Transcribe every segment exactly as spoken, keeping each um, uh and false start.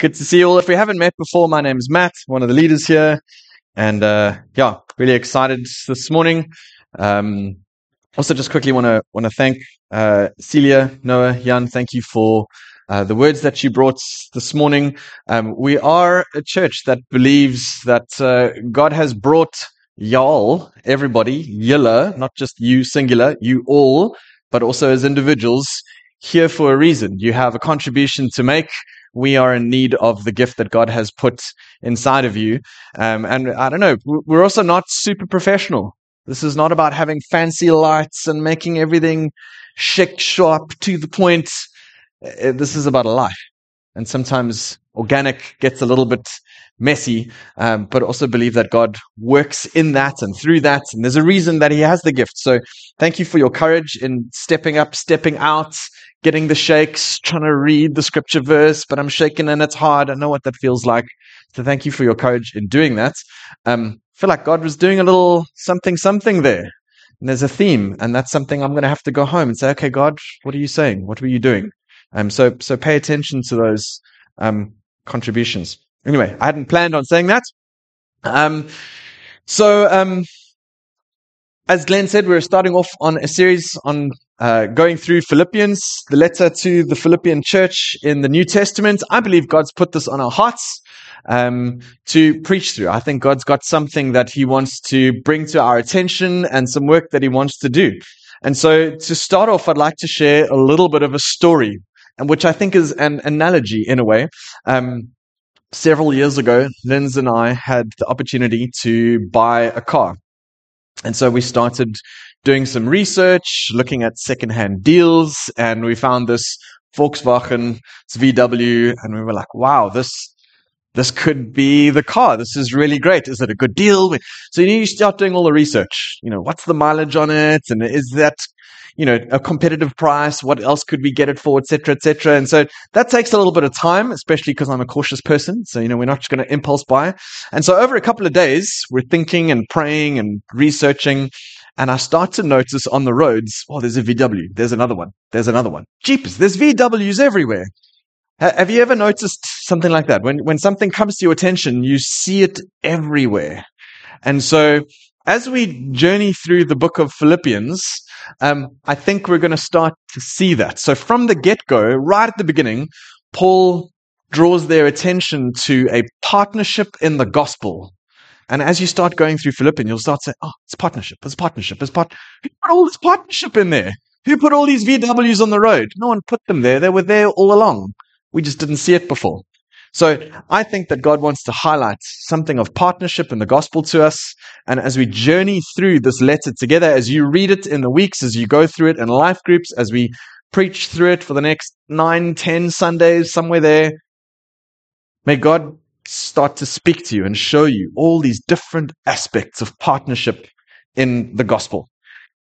Good to see you all. If we haven't met before, my name is Matt, one of the leaders here. And uh, yeah, really excited this morning. Um, also, just quickly want to want to thank uh, Celia, Noah, Jan. Thank you for uh, the words that you brought this morning. Um, we are a church that believes that uh, God has brought y'all, everybody, yilla, not just you singular, you all, but also as individuals here for a reason. You have a contribution to make. We are in need of the gift that God has put inside of you. Um, and I don't know, we're also not super professional. This is not about having fancy lights and making everything chic, sharp, to the point. This is about a life. And sometimes organic gets a little bit messy, um, but also believe that God works in that and through that. And there's a reason that he has the gift. So thank you for your courage in stepping up, stepping out, getting the shakes, trying to read the scripture verse, but I'm shaking and it's hard. I know what that feels like. So thank you for your courage in doing that. Um, I feel like God was doing a little something, something there. And there's a theme, and that's something I'm going to have to go home and say, okay, God, what are you saying? What were you doing? Um, so, so pay attention to those um, contributions. Anyway, I hadn't planned on saying that. Um, so, um, as Glenn said, we're starting off on a series on uh, going through Philippians, the letter to the Philippian church in the New Testament. I believe God's put this on our hearts um, to preach through. I think God's got something that he wants to bring to our attention and some work that he wants to do. And so to start off, I'd like to share a little bit of a story, and which I think is an analogy in a way. Um, several years ago, Linz and I had the opportunity to buy a car. And so we started doing some research, looking at secondhand deals, and we found this Volkswagen, it's V W, and we were like, wow, this This could be the car. This is really great. Is it a good deal? So you start doing all the research. You know, what's the mileage on it? And is that, you know, a competitive price? What else could we get it for, et cetera, et cetera? And so that takes a little bit of time, especially because I'm a cautious person. So, you know, we're not just going to impulse buy. And so over a couple of days, we're thinking and praying and researching. And I start to notice on the roads, oh, there's a V W. There's another one. There's another one. Jeepers, there's V Ws everywhere. Have you ever noticed something like that? When when something comes to your attention, you see it everywhere. And so as we journey through the book of Philippians, um, I think we're going to start to see that. So from the get-go, right at the beginning, Paul draws their attention to a partnership in the gospel. And as you start going through Philippians, you'll start saying, oh, it's partnership, it's partnership, it's partnership. Who put all this partnership in there? Who put all these V Ws on the road? No one put them there. They were there all along. We just didn't see it before. So I think that God wants to highlight something of partnership in the gospel to us. And as we journey through this letter together, as you read it in the weeks, as you go through it in life groups, as we preach through it for the next nine, ten Sundays, somewhere there, may God start to speak to you and show you all these different aspects of partnership in the gospel.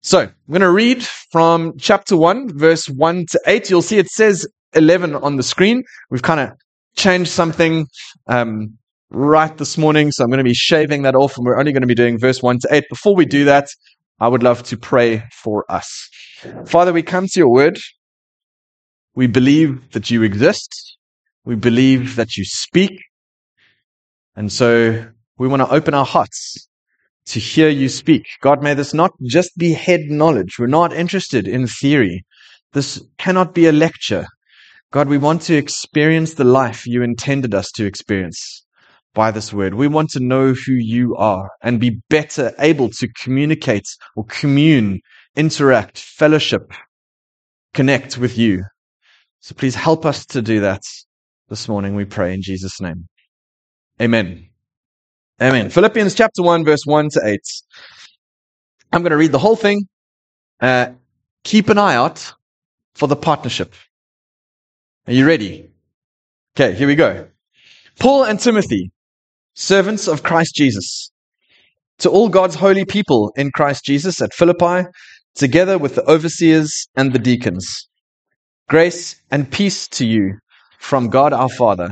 So I'm going to read from chapter one, verse one to eight. You'll see it says eleven on the screen. We've kind of changed something um, right this morning, so I'm going to be shaving that off, and we're only going to be doing verse one to eight. Before we do that, I would love to pray for us. Father, we come to your word. We believe that you exist. We believe that you speak. And so we want to open our hearts to hear you speak. God, may this not just be head knowledge. We're not interested in theory. This cannot be a lecture. God, we want to experience the life you intended us to experience by this word. We want to know who you are and be better able to communicate or commune, interact, fellowship, connect with you. So please help us to do that this morning, we pray in Jesus' name. Amen. Amen. Philippians chapter one, verse one to eight. I'm going to read the whole thing. Uh, keep an eye out for the partnership. Are you ready? Okay, here we go. Paul and Timothy, servants of Christ Jesus, to all God's holy people in Christ Jesus at Philippi, together with the overseers and the deacons. Grace and peace to you from God our Father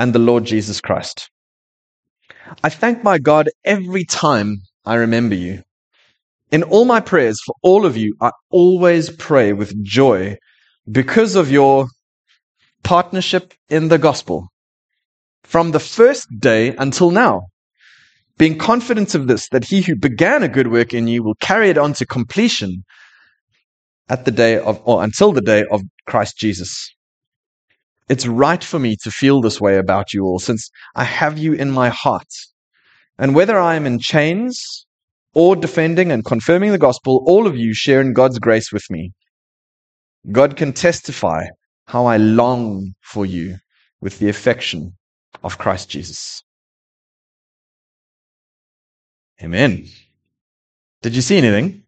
and the Lord Jesus Christ. I thank my God every time I remember you. In all my prayers for all of you, I always pray with joy because of your partnership in the gospel from the first day until now, being confident of this, that he who began a good work in you will carry it on to completion at the day of, or until the day of Christ Jesus. It's right for me to feel this way about you all, since I have you in my heart. And whether I am in chains or defending and confirming the gospel, all of you share in God's grace with me. God can testify how I long for you with the affection of Christ Jesus. Amen. Did you see anything?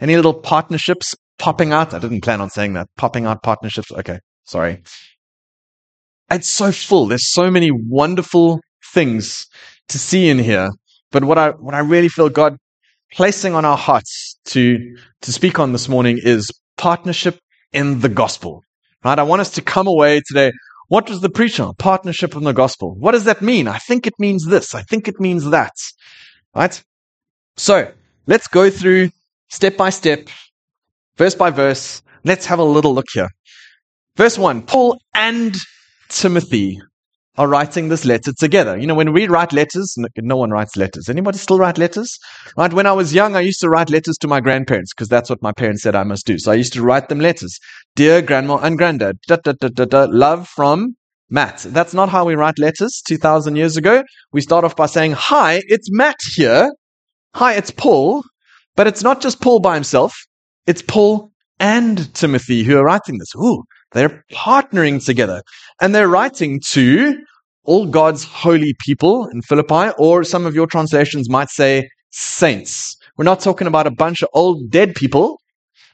Any little partnerships popping out? I didn't plan on saying that. Popping out partnerships. Okay, sorry. It's so full. There's so many wonderful things to see in here. But what I what I really feel God placing on our hearts to to speak on this morning is partnership in the gospel. Right? I want us to come away today. What does the preacher on? Partnership in the gospel. What does that mean? I think it means this. I think it means that. Right? So let's go through step by step, verse by verse. Let's have a little look here. Verse one, Paul and Timothy are writing this letter together. You know, when we write letters, no, no one writes letters. Anybody still write letters? Right? When I was young, I used to write letters to my grandparents because that's what my parents said I must do. So I used to write them letters. Dear Grandma and Granddad, da, da, da, da, da, love from Matt. That's not how we write letters two thousand years ago. We start off by saying, hi, it's Matt here. Hi, it's Paul. But it's not just Paul by himself. It's Paul and Timothy who are writing this. Ooh, they're partnering together. And they're writing to all God's holy people in Philippi, or some of your translations might say saints. We're not talking about a bunch of old dead people,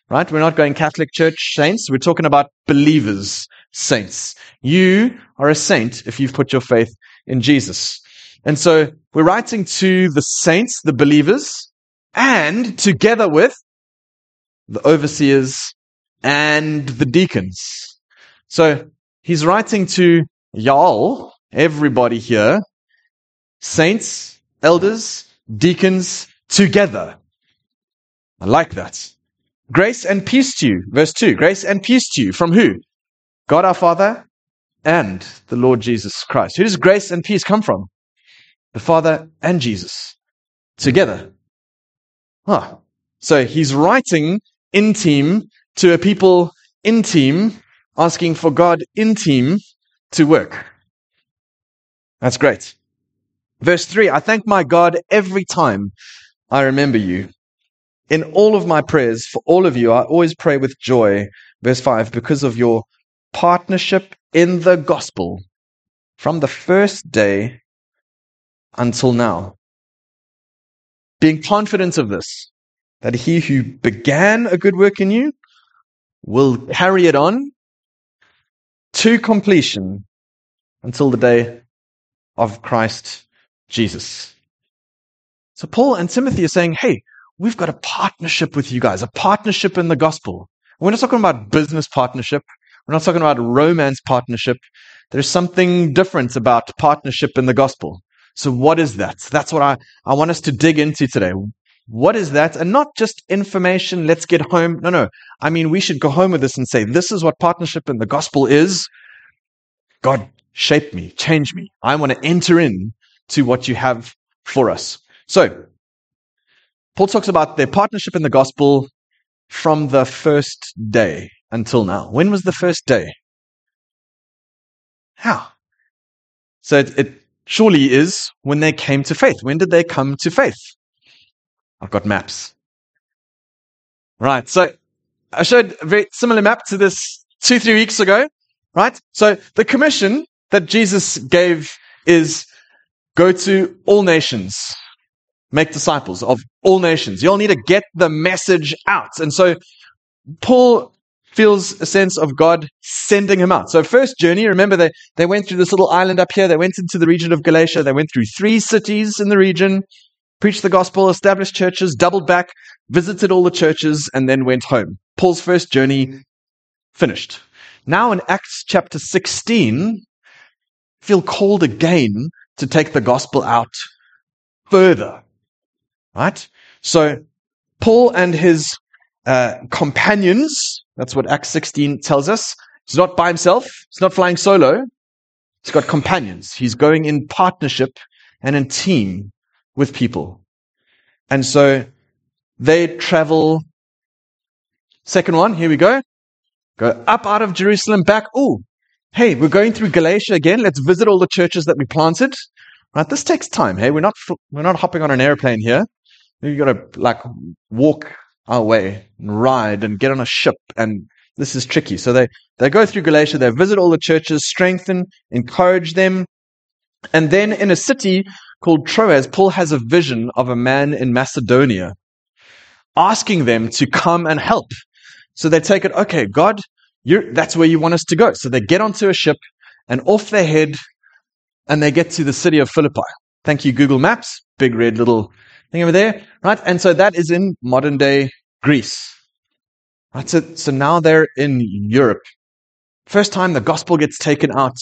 right? We're not going Catholic Church saints. We're talking about believers, saints. You are a saint if you've put your faith in Jesus. And so we're writing to the saints, the believers, and together with the overseers and the deacons. So he's writing to y'all, everybody here, saints, elders, deacons, together. I like that. Grace and peace to you. Verse two, grace and peace to you. From who? God our Father and the Lord Jesus Christ. Who does grace and peace come from? The Father and Jesus. Together. Huh. So he's writing in team to a people in team, asking for God in team to work. That's great. Verse three, I thank my God every time I remember you. In all of my prayers for all of you, I always pray with joy. Verse five, because of your partnership in the gospel from the first day until now. Being confident of this, that he who began a good work in you will carry it on to completion until the day of Christ Jesus. So Paul and Timothy are saying, hey, we've got a partnership with you guys, a partnership in the gospel. We're not talking about business partnership. We're not talking about romance partnership. There's something different about partnership in the gospel. So what is that? That's what I, I want us to dig into today. What is that? And not just information, let's get home. No, no. I mean, we should go home with this and say, this is what partnership in the gospel is. God, shape me, change me. I want to enter in to what you have for us. So Paul talks about their partnership in the gospel from the first day until now. When was the first day? How? So it, it surely is when they came to faith. When did they come to faith? I've got maps. Right. So I showed a very similar map to this two, three weeks ago. Right. So the commission that Jesus gave is go to all nations, make disciples of all nations. You all need to get the message out. And so Paul feels a sense of God sending him out. So first journey, remember they, they went through this little island up here. They went into the region of Galatia. They went through three cities in the region, preached the gospel, established churches, doubled back, visited all the churches, and then went home. Paul's first journey finished. Now in Acts chapter sixteen, feel called again to take the gospel out further, right? So Paul and his uh, companions, that's what Acts sixteen tells us. He's not by himself. He's not flying solo. He's got companions. He's going in partnership and in team with people. And so they travel. Second one, here we go. Go up out of Jerusalem, back. Oh, hey, we're going through Galatia again. Let's visit all the churches that we planted. Right, this takes time. Hey, we're not we're not hopping on an airplane here. We've got to like walk our way and ride and get on a ship, and this is tricky. So they, they go through Galatia, they visit all the churches, strengthen, encourage them. And then in a city called Troas, Paul has a vision of a man in Macedonia asking them to come and help. So they take it, okay, God, you're, that's where you want us to go. So they get onto a ship and off they head, and they get to the city of Philippi. Thank you, Google Maps. Big red little thing over there, right? And so that is in modern-day Greece. Right, so, so now they're in Europe. First time the gospel gets taken out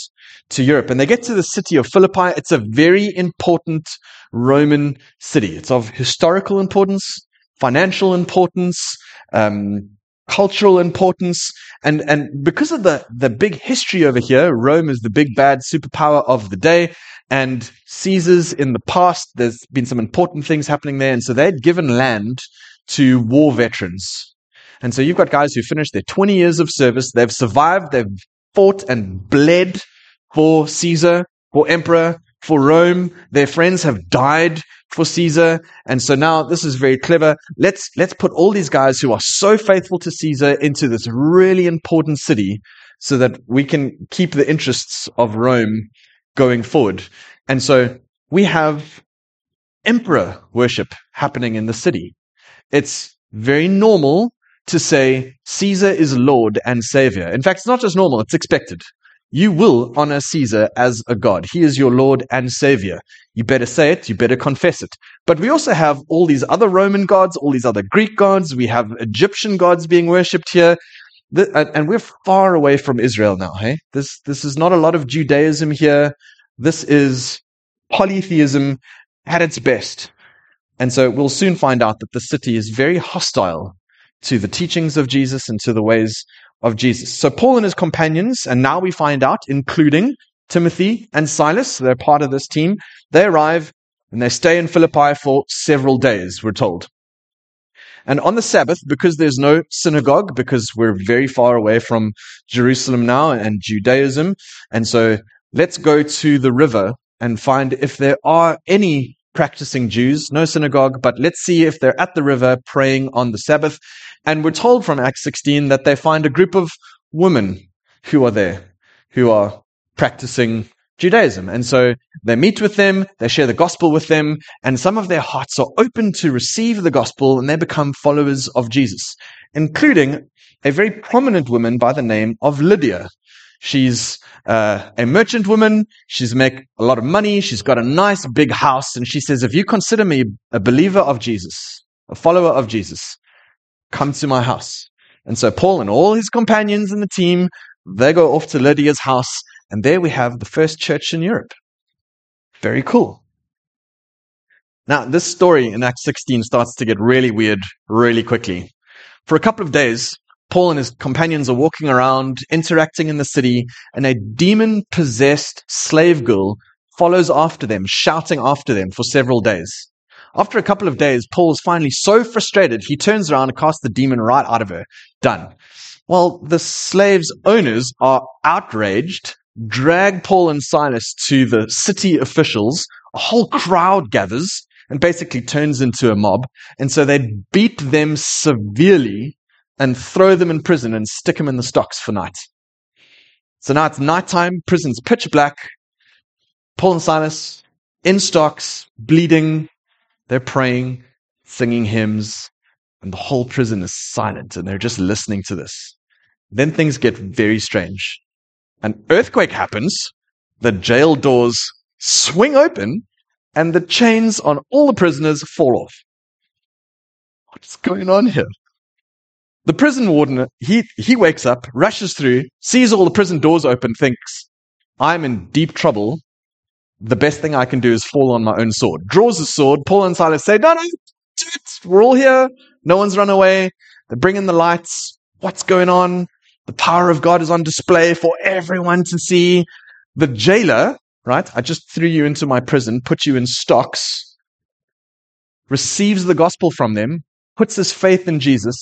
to Europe, and they get to the city of Philippi. It's a very important Roman city. It's of historical importance, financial importance, um, cultural importance, and, and because of the, the big history over here, Rome is the big bad superpower of the day, and Caesars in the past, there's been some important things happening there, and so they'd given land to war veterans. And so you've got guys who finished their twenty years of service. They've survived. They've fought and bled for Caesar, for emperor, for Rome. Their friends have died for Caesar. And so now this is very clever. Let's, let's put all these guys who are so faithful to Caesar into this really important city so that we can keep the interests of Rome going forward. And so we have emperor worship happening in the city. It's very normal to say Caesar is Lord and Savior. In fact, it's not just normal, it's expected. You will honor Caesar as a god. He is your Lord and Savior. You better say it, you better confess it. But we also have all these other Roman gods, all these other Greek gods. We have Egyptian gods being worshipped here. And we're far away from Israel now. Hey, this, this is not a lot of Judaism here. This is polytheism at its best. And so we'll soon find out that the city is very hostile to the teachings of Jesus and to the ways of Jesus. So Paul and his companions, and now we find out, including Timothy and Silas, they're part of this team, they arrive and they stay in Philippi for several days, we're told. And on the Sabbath, because there's no synagogue, because we're very far away from Jerusalem now and Judaism, and so let's go to the river and find if there are any practicing Jews, no synagogue, but let's see if they're at the river praying on the Sabbath. And we're told from Acts sixteen that they find a group of women who are there, who are practicing Judaism. And so they meet with them, they share the gospel with them, and some of their hearts are open to receive the gospel, and they become followers of Jesus, including a very prominent woman by the name of Lydia. She's uh, a merchant woman. She's make a lot of money. She's got a nice big house. And she says, if you consider me a believer of Jesus, a follower of Jesus, come to my house. And so Paul and all his companions in the team, they go off to Lydia's house. And there we have the first church in Europe. Very cool. Now, this story in Acts sixteen starts to get really weird really quickly. For a couple of days, Paul and his companions are walking around, interacting in the city, and a demon-possessed slave girl follows after them, shouting after them for several days. After a couple of days, Paul is finally so frustrated, he turns around and casts the demon right out of her. Done. Well, the slave's owners are outraged, drag Paul and Silas to the city officials. A whole crowd gathers and basically turns into a mob, and so they beat them severely and throw them in prison and stick them in the stocks for night. So now it's nighttime, prison's pitch black, Paul and Silas in stocks, bleeding, they're praying, singing hymns, and the whole prison is silent, and they're just listening to this. Then things get very strange. An earthquake happens, the jail doors swing open, and the chains on all the prisoners fall off. What's going on here? The prison warden, he, he wakes up, rushes through, sees all the prison doors open, thinks, I'm in deep trouble. The best thing I can do is fall on my own sword. Draws his sword. Paul and Silas say, no, no, do it. We're all here. No one's run away. They bring in the lights. What's going on? The power of God is on display for everyone to see. The jailer, right? I just threw you into my prison, put you in stocks, receives the gospel from them, puts his faith in Jesus,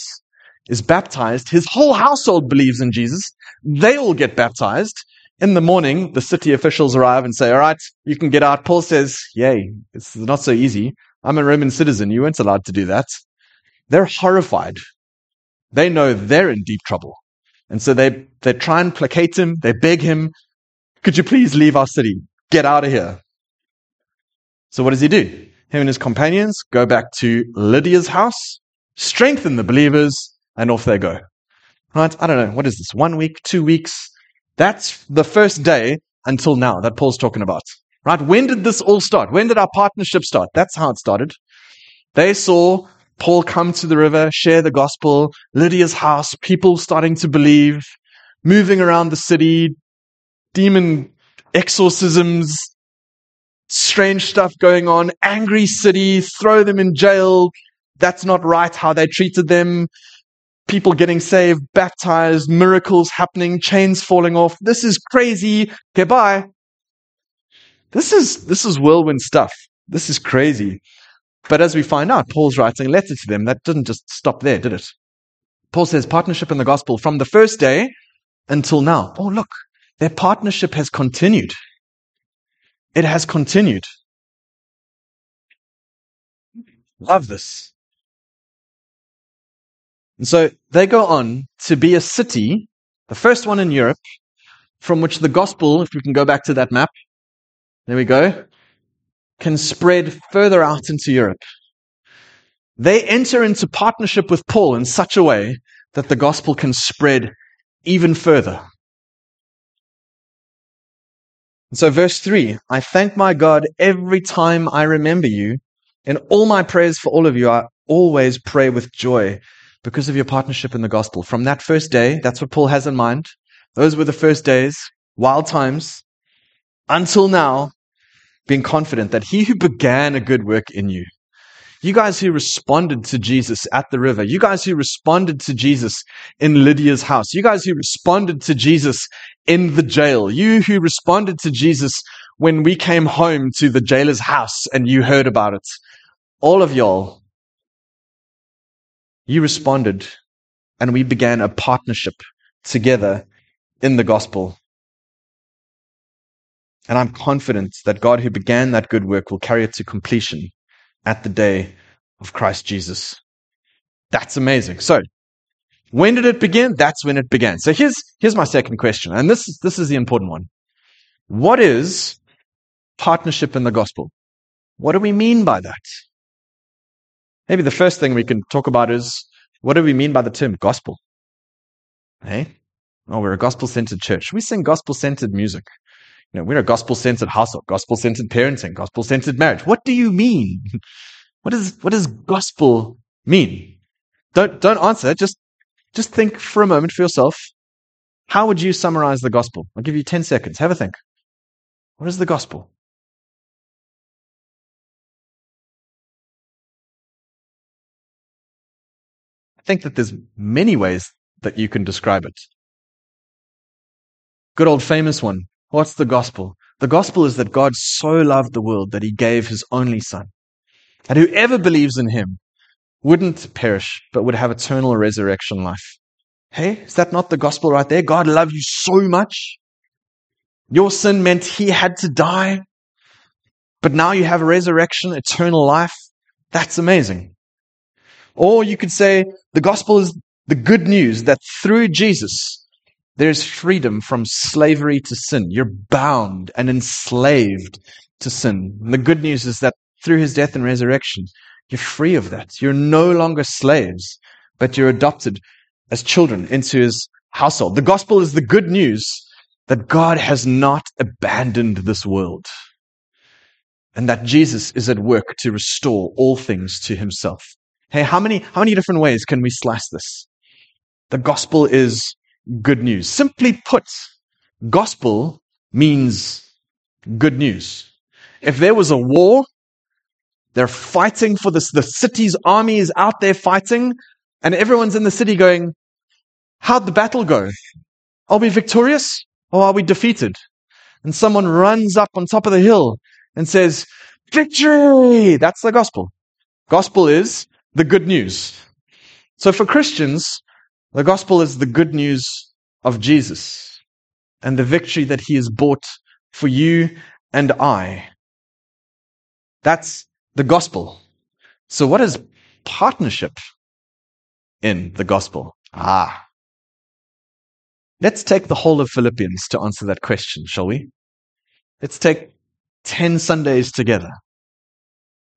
is baptized. His whole household believes in Jesus. They all get baptized. In the morning, the city officials arrive and say, all right, you can get out. Paul says, yay, it's not so easy. I'm a Roman citizen. You weren't allowed to do that. They're horrified. They know they're in deep trouble. And so they, they try and placate him. They beg him, could you please leave our city? Get out of here. So what does he do? Him and his companions go back to Lydia's house, strengthen the believers, and off they go. Right? I don't know. What is this? One week, two weeks? That's the first day until now that Paul's talking about. Right? When did this all start? When did our partnership start? That's how it started. They saw Paul come to the river, share the gospel, Lydia's house, people starting to believe, moving around the city, demon exorcisms, strange stuff going on, angry city, throw them in jail. That's not right how they treated them. People getting saved, baptized, miracles happening, chains falling off. This is crazy. Okay, bye. This is, this is whirlwind stuff. This is crazy. But as we find out, Paul's writing a letter to them. That didn't just stop there, did it? Paul says partnership in the gospel from the first day until now. Oh, look, their partnership has continued. It has continued. Love this. And so they go on to be a city, the first one in Europe, from which the gospel, if we can go back to that map, there we go, can spread further out into Europe. They enter into partnership with Paul in such a way that the gospel can spread even further. And so verse three, I thank my God every time I remember you. In all my prayers for all of you, I always pray with joy because of your partnership in the gospel. From that first day, that's what Paul has in mind. Those were the first days, wild times, until now, being confident that he who began a good work in you, you guys who responded to Jesus at the river, you guys who responded to Jesus in Lydia's house, you guys who responded to Jesus in the jail, you who responded to Jesus when we came home to the jailer's house and you heard about it, all of y'all, you responded and we began a partnership together in the gospel. And I'm confident that God who began that good work will carry it to completion at the day of Christ Jesus. That's amazing. So when did it begin? That's when it began. So here's, here's my second question. And this is, this is the important one. What is partnership in the gospel? What do we mean by that? Maybe the first thing we can talk about is, what do we mean by the term gospel? Hey, oh, we're a gospel-centered church. We sing gospel-centered music. You know, we're a gospel-centered household, gospel-centered parenting, gospel-centered marriage. What do you mean? What is, what does gospel mean? Don't, don't answer. Just, just think for a moment for yourself. How would you summarize the gospel? I'll give you ten seconds. Have a think. What is the gospel? I think that there's many ways that you can describe it. Good old famous one. What's the gospel? The gospel is that God so loved the world that he gave his only son. And whoever believes in him wouldn't perish, but would have eternal resurrection life. Hey, is that not the gospel right there? God loved you so much. Your sin meant he had to die. But now you have a resurrection, eternal life. That's amazing. Or you could say the gospel is the good news that through Jesus, there's freedom from slavery to sin. You're bound and enslaved to sin. And the good news is that through his death and resurrection, you're free of that. You're no longer slaves, but you're adopted as children into his household. The gospel is the good news that God has not abandoned this world and that Jesus is at work to restore all things to himself. Hey, how many, how many different ways can we slice this? The gospel is good news. Simply put, gospel means good news. If there was a war, they're fighting for this, the city's army is out there fighting, and everyone's in the city going, how'd the battle go? Are we victorious or are we defeated? and someone runs up on top of the hill and says, victory! That's the gospel. Gospel is the good news. So for Christians, the gospel is the good news of Jesus and the victory that he has bought for you and I. That's the gospel. So what is partnership in the gospel? Ah. Let's take the whole of Philippians to answer that question, shall we? Let's take ten Sundays together.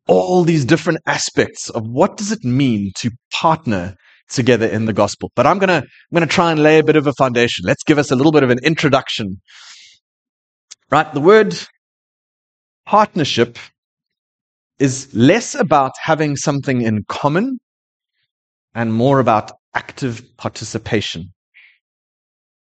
All these different aspects of what does it mean to partner together in the gospel. But I'm gonna I'm gonna try and lay a bit of a foundation. Let's give us a little bit of an introduction. Right, the word partnership is less about having something in common and more about active participation.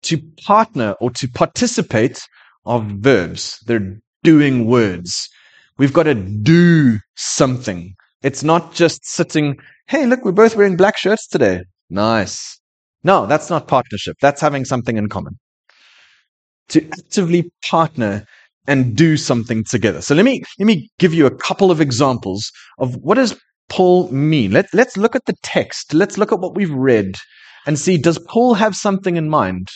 To partner or to participate are verbs. They're doing words. We've got to do something. It's not just sitting, hey, look, we're both wearing black shirts today. Nice. No, that's not partnership. That's having something in common. To actively partner and do something together. So let me let me give you a couple of examples of what does Paul mean. Let, let's look at the text. Let's look at what we've read and see, does Paul have something in mind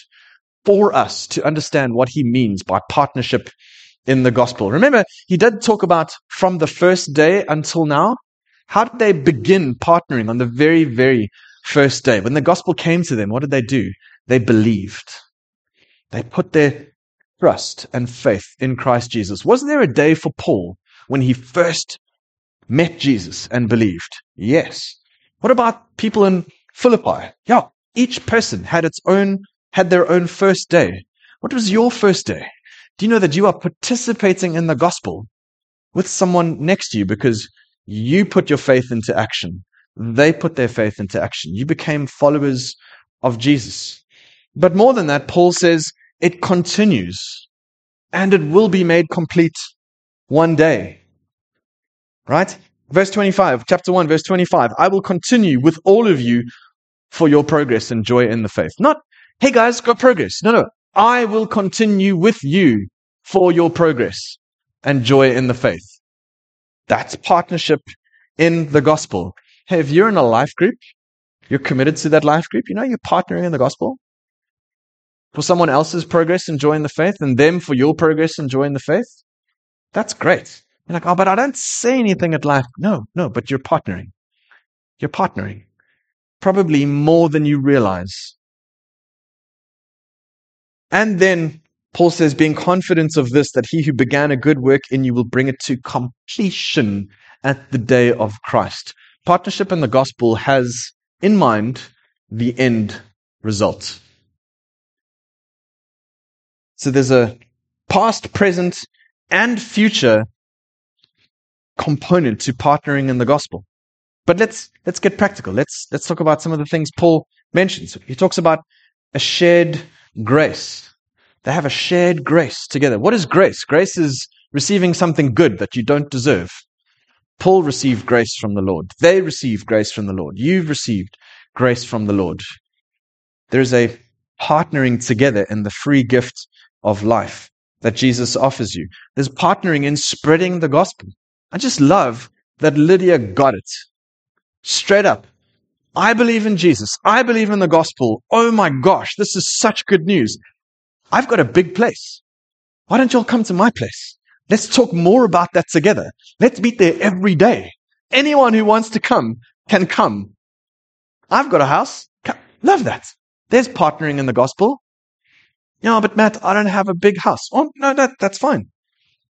for us to understand what he means by partnership in the gospel? Remember, he did talk about from the first day until now. How did they begin partnering on the very, very first day? When the gospel came to them, what did they do? They believed. They put their trust and faith in Christ Jesus. Was there a day for Paul when he first met Jesus and believed? Yes. What about people in Philippi? Yeah, each person had its own, had their own first day. What was your first day? Do you know that you are participating in the gospel with someone next to you because you put your faith into action? They put their faith into action. You became followers of Jesus. But more than that, Paul says it continues and it will be made complete one day. Right? Verse twenty-five, chapter one, verse twenty-five. I will continue with all of you for your progress and joy in the faith. Not, hey guys, go progress. No, no. I will continue with you for your progress and joy in the faith. That's partnership in the gospel. Hey, if you're in a life group, you're committed to that life group, you know you're partnering in the gospel for someone else's progress and joy in the faith and them for your progress and joy in the faith. That's great. You're like, oh, but I don't say anything at life. No, no, but you're partnering. You're partnering. Probably more than you realize. And then Paul says, being confident of this, that he who began a good work in you will bring it to completion at the day of Christ. Partnership in the gospel has in mind the end result. So there's a past, present, and future component to partnering in the gospel. But let's let's get practical. Let's let's talk about some of the things Paul mentions. He talks about a shared grace. They have a shared grace together. What is grace? Grace is receiving something good that you don't deserve. Paul received grace from the Lord. They received grace from the Lord. You've received grace from the Lord. There is a partnering together in the free gift of life that Jesus offers you. There's partnering in spreading the gospel. I just love that Lydia got it. Straight up. I believe in Jesus. I believe in the gospel. Oh my gosh, this is such good news. I've got a big place. Why don't you all come to my place? Let's talk more about that together. Let's meet there every day. Anyone who wants to come can come. I've got a house. Come. Love that. There's partnering in the gospel. No, but Matt, I don't have a big house. Oh, no, that, that's fine.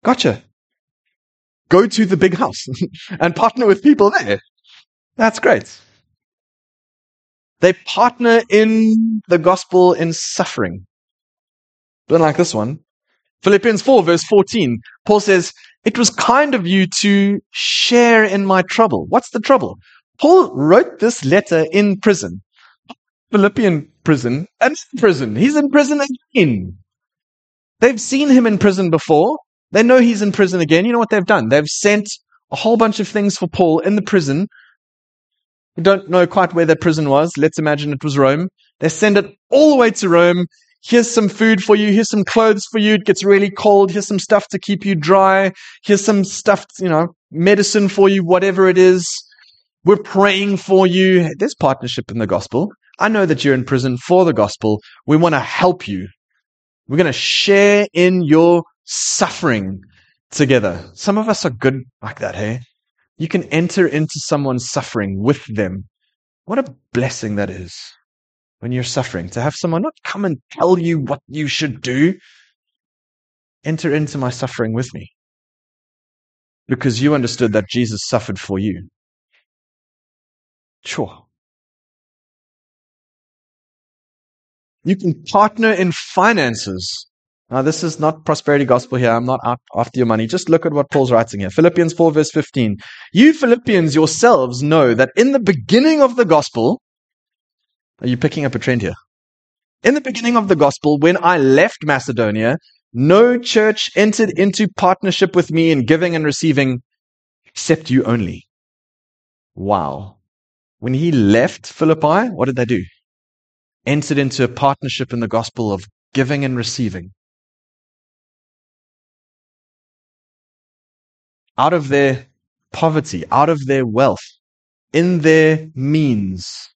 Gotcha. Go to the big house and partner with people there. That's great. They partner in the gospel in suffering. Don't like this one. Philippians four, verse fourteen. Paul says, it was kind of you to share in my trouble. What's the trouble? Paul wrote this letter in prison. Philippian prison and prison. He's in prison again. They've seen him in prison before. They know he's in prison again. You know what they've done? They've sent a whole bunch of things for Paul in the prison. We don't know quite where that prison was. Let's imagine it was Rome. They send it all the way to Rome. Here's some food for you. Here's some clothes for you. It gets really cold. Here's some stuff to keep you dry. Here's some stuff, you know, medicine for you, whatever it is. We're praying for you. There's partnership in the gospel. I know that you're in prison for the gospel. We want to help you. We're going to share in your suffering together. Some of us are good like that, hey? You can enter into someone's suffering with them. What a blessing that is when you're suffering, to have someone not come and tell you what you should do. Enter into my suffering with me, because you understood that Jesus suffered for you. Sure. You can partner in finances. Now, this is not prosperity gospel here. I'm not out after your money. Just look at what Paul's writing here. Philippians four, verse fifteen. You Philippians yourselves know that in the beginning of the gospel, are you picking up a trend here? In the beginning of the gospel, when I left Macedonia, no church entered into partnership with me in giving and receiving, except you only. Wow. When he left Philippi, what did they do? Entered into a partnership in the gospel of giving and receiving. Out of their poverty, out of their wealth, in their means,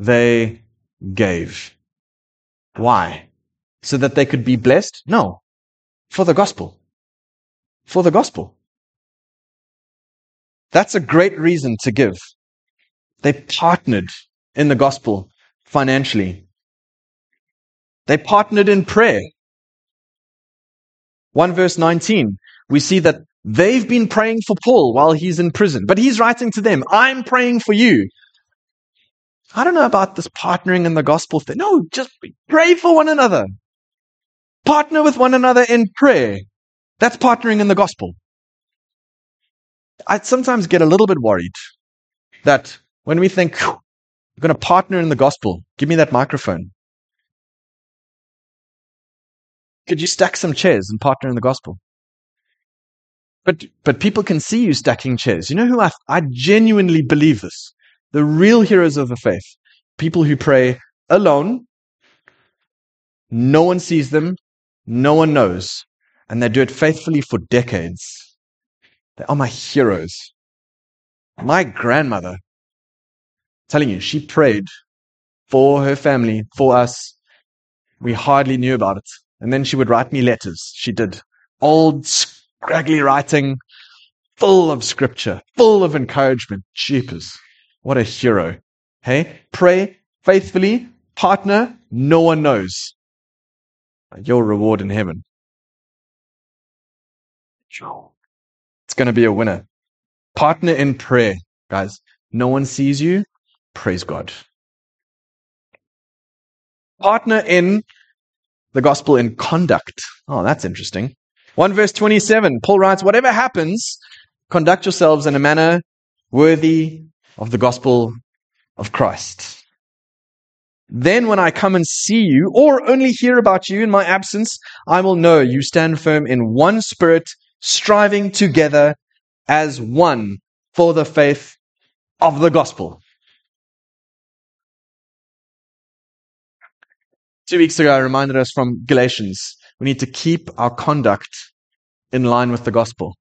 they gave. Why? So that they could be blessed? No. For the gospel. For the gospel. That's a great reason to give. They partnered in the gospel financially. They partnered in prayer. one verse nineteen, we see that they've been praying for Paul while he's in prison, but he's writing to them, I'm praying for you. I don't know about this partnering in the gospel thing. No, just pray for one another. Partner with one another in prayer. That's partnering in the gospel. I sometimes get a little bit worried that when we think, I'm going to partner in the gospel, give me that microphone. Could you stack some chairs and partner in the gospel? But but people can see you stacking chairs. You know who I, I genuinely believe this. The real heroes of the faith, people who pray alone, no one sees them, no one knows, and they do it faithfully for decades. They are my heroes. My grandmother, I'm telling you, she prayed for her family, for us. We hardly knew about it. And then she would write me letters. She did. Old, scraggly writing, full of scripture, full of encouragement. Jeepers. What a hero. Hey, pray faithfully, partner, no one knows. Your reward in heaven. It's going to be a winner. Partner in prayer, guys. No one sees you. Praise God. Partner in the gospel in conduct. Oh, that's interesting. one verse twenty-seven, Paul writes, whatever happens, conduct yourselves in a manner worthy of the gospel of Christ. Then when I come and see you, or only hear about you in my absence, I will know you stand firm in one spirit, striving together as one for the faith of the gospel. Two weeks ago, I reminded us from Galatians, we need to keep our conduct in line with the gospel.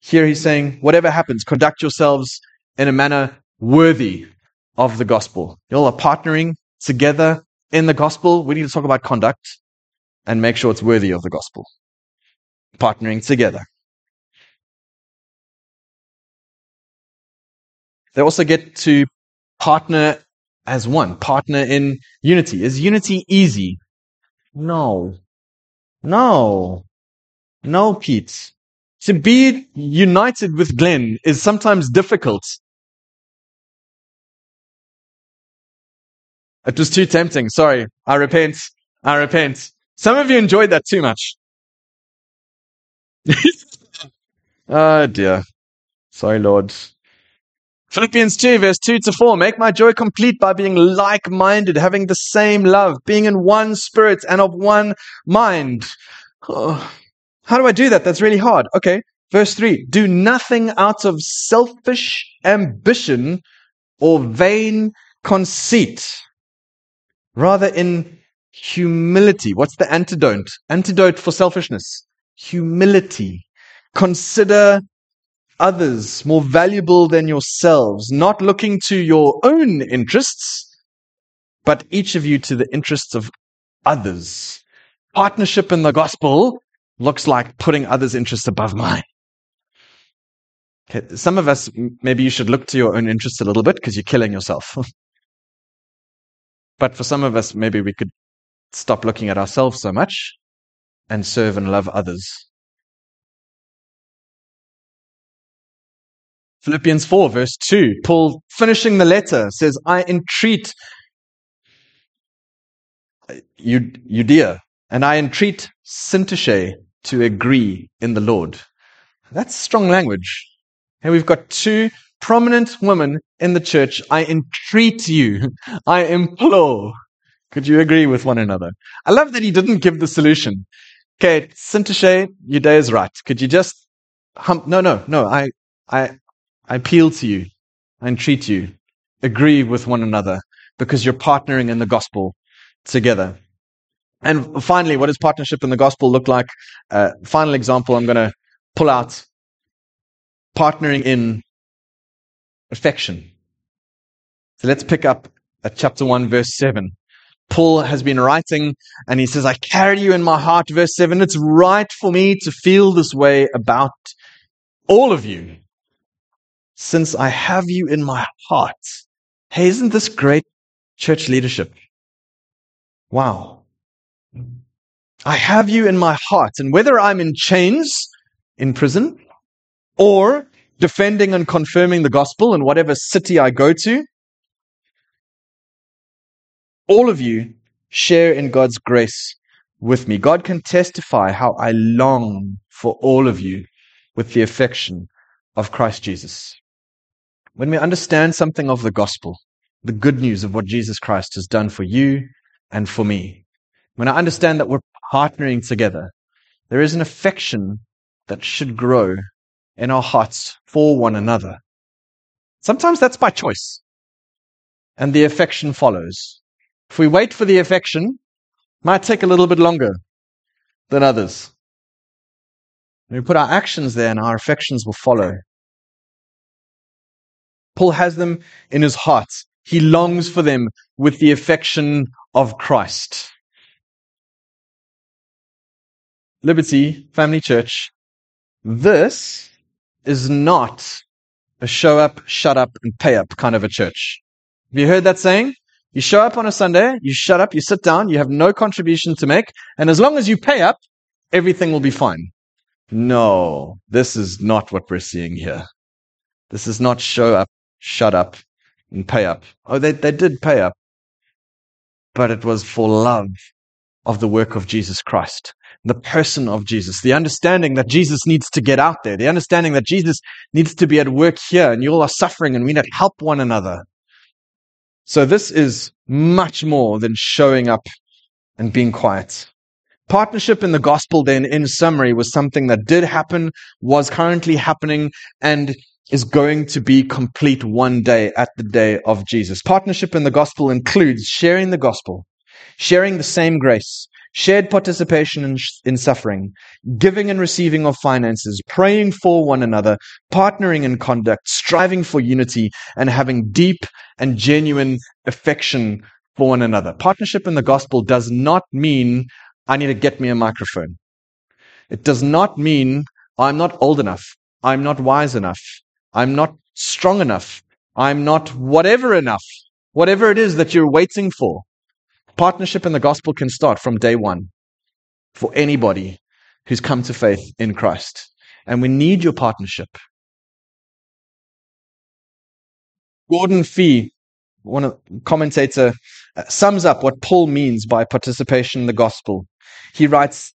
Here he's saying, whatever happens, conduct yourselves in a manner worthy of the gospel. Y'all are partnering together in the gospel. We need to talk about conduct and make sure it's worthy of the gospel. Partnering together. They also get to partner as one, partner in unity. Is unity easy? No. No. No, Pete. To be united with Glenn is sometimes difficult. It was too tempting. Sorry. I repent. I repent. Some of you enjoyed that too much. Oh dear. Sorry, Lord. Philippians two, verse two to four. Make my joy complete by being like-minded, having the same love, being in one spirit and of one mind. Oh, how do I do that? That's really hard. Okay. Verse three. Do nothing out of selfish ambition or vain conceit. Rather in humility. What's the antidote? Antidote for selfishness. Humility. Consider others more valuable than yourselves, not looking to your own interests, but each of you to the interests of others. Partnership in the gospel looks like putting others' interests above mine. Okay, some of us, maybe you should look to your own interests a little bit because you're killing yourself. But for some of us, maybe we could stop looking at ourselves so much and serve and love others. Philippians four, verse two, Paul, finishing the letter, says, I entreat Eudia, and I entreat Sintashay to agree in the Lord. That's strong language. And we've got two prominent women in the church. I entreat you. I implore. Could you agree with one another? I love that he didn't give the solution. Okay, Sintashay, your day is right. Could you just hump? No, no, no. I, I, I appeal to you. I entreat you. Agree with one another because you're partnering in the gospel together. And finally, what does partnership in the gospel look like? Uh, final example I'm going to pull out, partnering in affection. So let's pick up at chapter one, verse seven. Paul has been writing and he says, I carry you in my heart, verse seven. It's right for me to feel this way about all of you, since I have you in my heart. Hey, isn't this great church leadership? Wow. I have you in my heart. And whether I'm in chains, in prison, or defending and confirming the gospel in whatever city I go to, all of you share in God's grace with me. God can testify how I long for all of you with the affection of Christ Jesus. When we understand something of the gospel, the good news of what Jesus Christ has done for you and for me, when I understand that we're partnering together, there is an affection that should grow in our hearts for one another. Sometimes that's by choice, and the affection follows. If we wait for the affection, it might take a little bit longer than others. We put our actions there, and our affections will follow. Paul has them in his heart. He longs for them with the affection of Christ. Liberty Family Church, this is not a show up, shut up, and pay up kind of a church. Have you heard that saying? You show up on a Sunday, you shut up, you sit down, you have no contribution to make, and as long as you pay up, everything will be fine. No, this is not what we're seeing here. This is not show up, shut up, and pay up. Oh, they, they did pay up, but it was for love of the work of Jesus Christ, the person of Jesus, the understanding that Jesus needs to get out there, the understanding that Jesus needs to be at work here, and you all are suffering and we need to help one another. So this is much more than showing up and being quiet. Partnership in the gospel then, in summary, was something that did happen, was currently happening, and is going to be complete one day at the day of Jesus. Partnership in the gospel includes sharing the gospel, sharing the same grace, shared participation in, in suffering, giving and receiving of finances, praying for one another, partnering in conduct, striving for unity, and having deep and genuine affection for one another. Partnership in the gospel does not mean I need to get me a microphone. It does not mean I'm not old enough, I'm not wise enough, I'm not strong enough, I'm not whatever enough, whatever it is that you're waiting for. Partnership in the gospel can start from day one for anybody who's come to faith in Christ. And we need your partnership. Gordon Fee, one of the commentator, sums up what Paul means by participation in the gospel. He writes,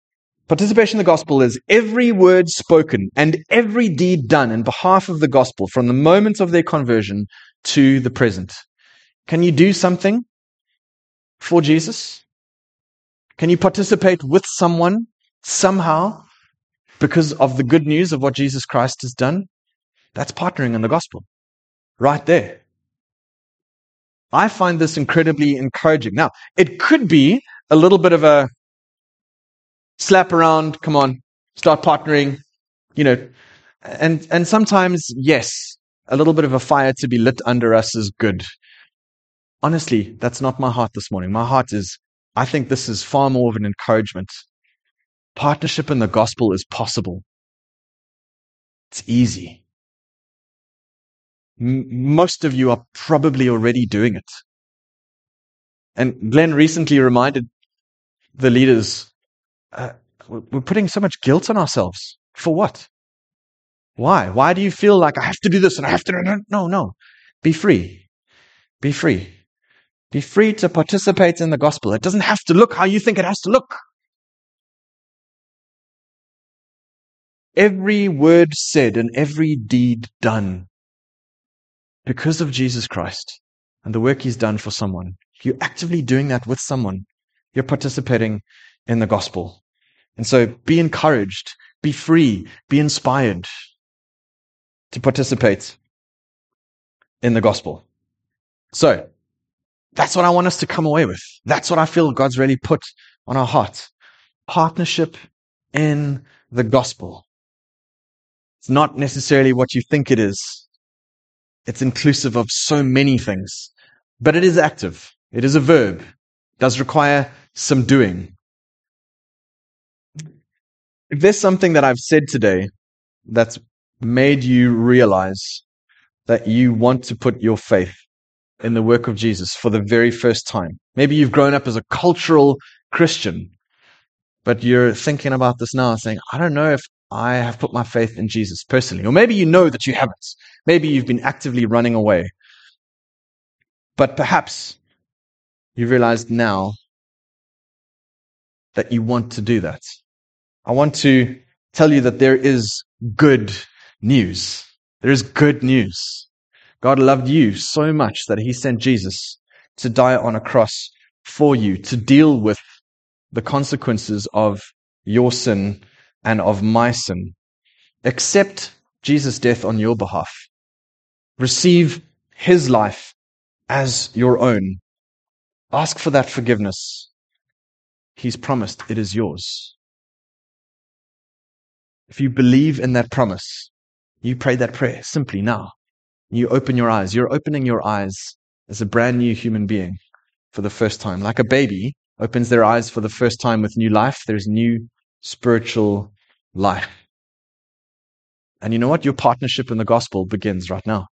participation in the gospel is every word spoken and every deed done in behalf of the gospel from the moment of their conversion to the present. Can you do something for Jesus? Can you participate with someone somehow because of the good news of what Jesus Christ has done? That's partnering in the gospel right there. I find this incredibly encouraging. Now, it could be a little bit of a slap around, come on, start partnering, you know. And and sometimes, yes, a little bit of a fire to be lit under us is good. Honestly, that's not my heart this morning. My heart is, I think this is far more of an encouragement. Partnership in the gospel is possible. It's easy. M- most of you are probably already doing it. And Glenn recently reminded the leaders, uh, we're putting so much guilt on ourselves. For what? Why? Why do you feel like I have to do this and I have to... No, no. Be free. Be free. Be free to participate in the gospel. It doesn't have to look how you think it has to look. Every word said and every deed done, because of Jesus Christ and the work he's done for someone, if you're actively doing that with someone, you're participating in the gospel. And so be encouraged, be free, be inspired to participate in the gospel. So that's what I want us to come away with. That's what I feel God's really put on our heart. Partnership in the gospel. It's not necessarily what you think it is. It's inclusive of so many things, but it is active. It is a verb. It does require some doing. If there's something that I've said today that's made you realize that you want to put your faith in the work of Jesus for the very first time, maybe you've grown up as a cultural Christian, but you're thinking about this now and saying, I don't know if I have put my faith in Jesus personally. Or maybe you know that you haven't. Maybe you've been actively running away. But perhaps you realized now that you want to do that. I want to tell you that there is good news. There is good news. God loved you so much that he sent Jesus to die on a cross for you, to deal with the consequences of your sin and of my sin. Accept Jesus' death on your behalf. Receive his life as your own. Ask for that forgiveness. He's promised it is yours. If you believe in that promise, you pray that prayer simply now. You open your eyes. You're opening your eyes as a brand new human being for the first time. Like a baby opens their eyes for the first time with new life, there's new spiritual life. And you know what? Your partnership in the gospel begins right now,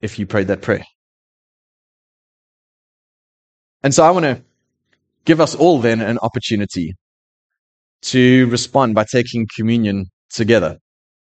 if you prayed that prayer. And so I want to give us all then an opportunity to respond by taking communion together.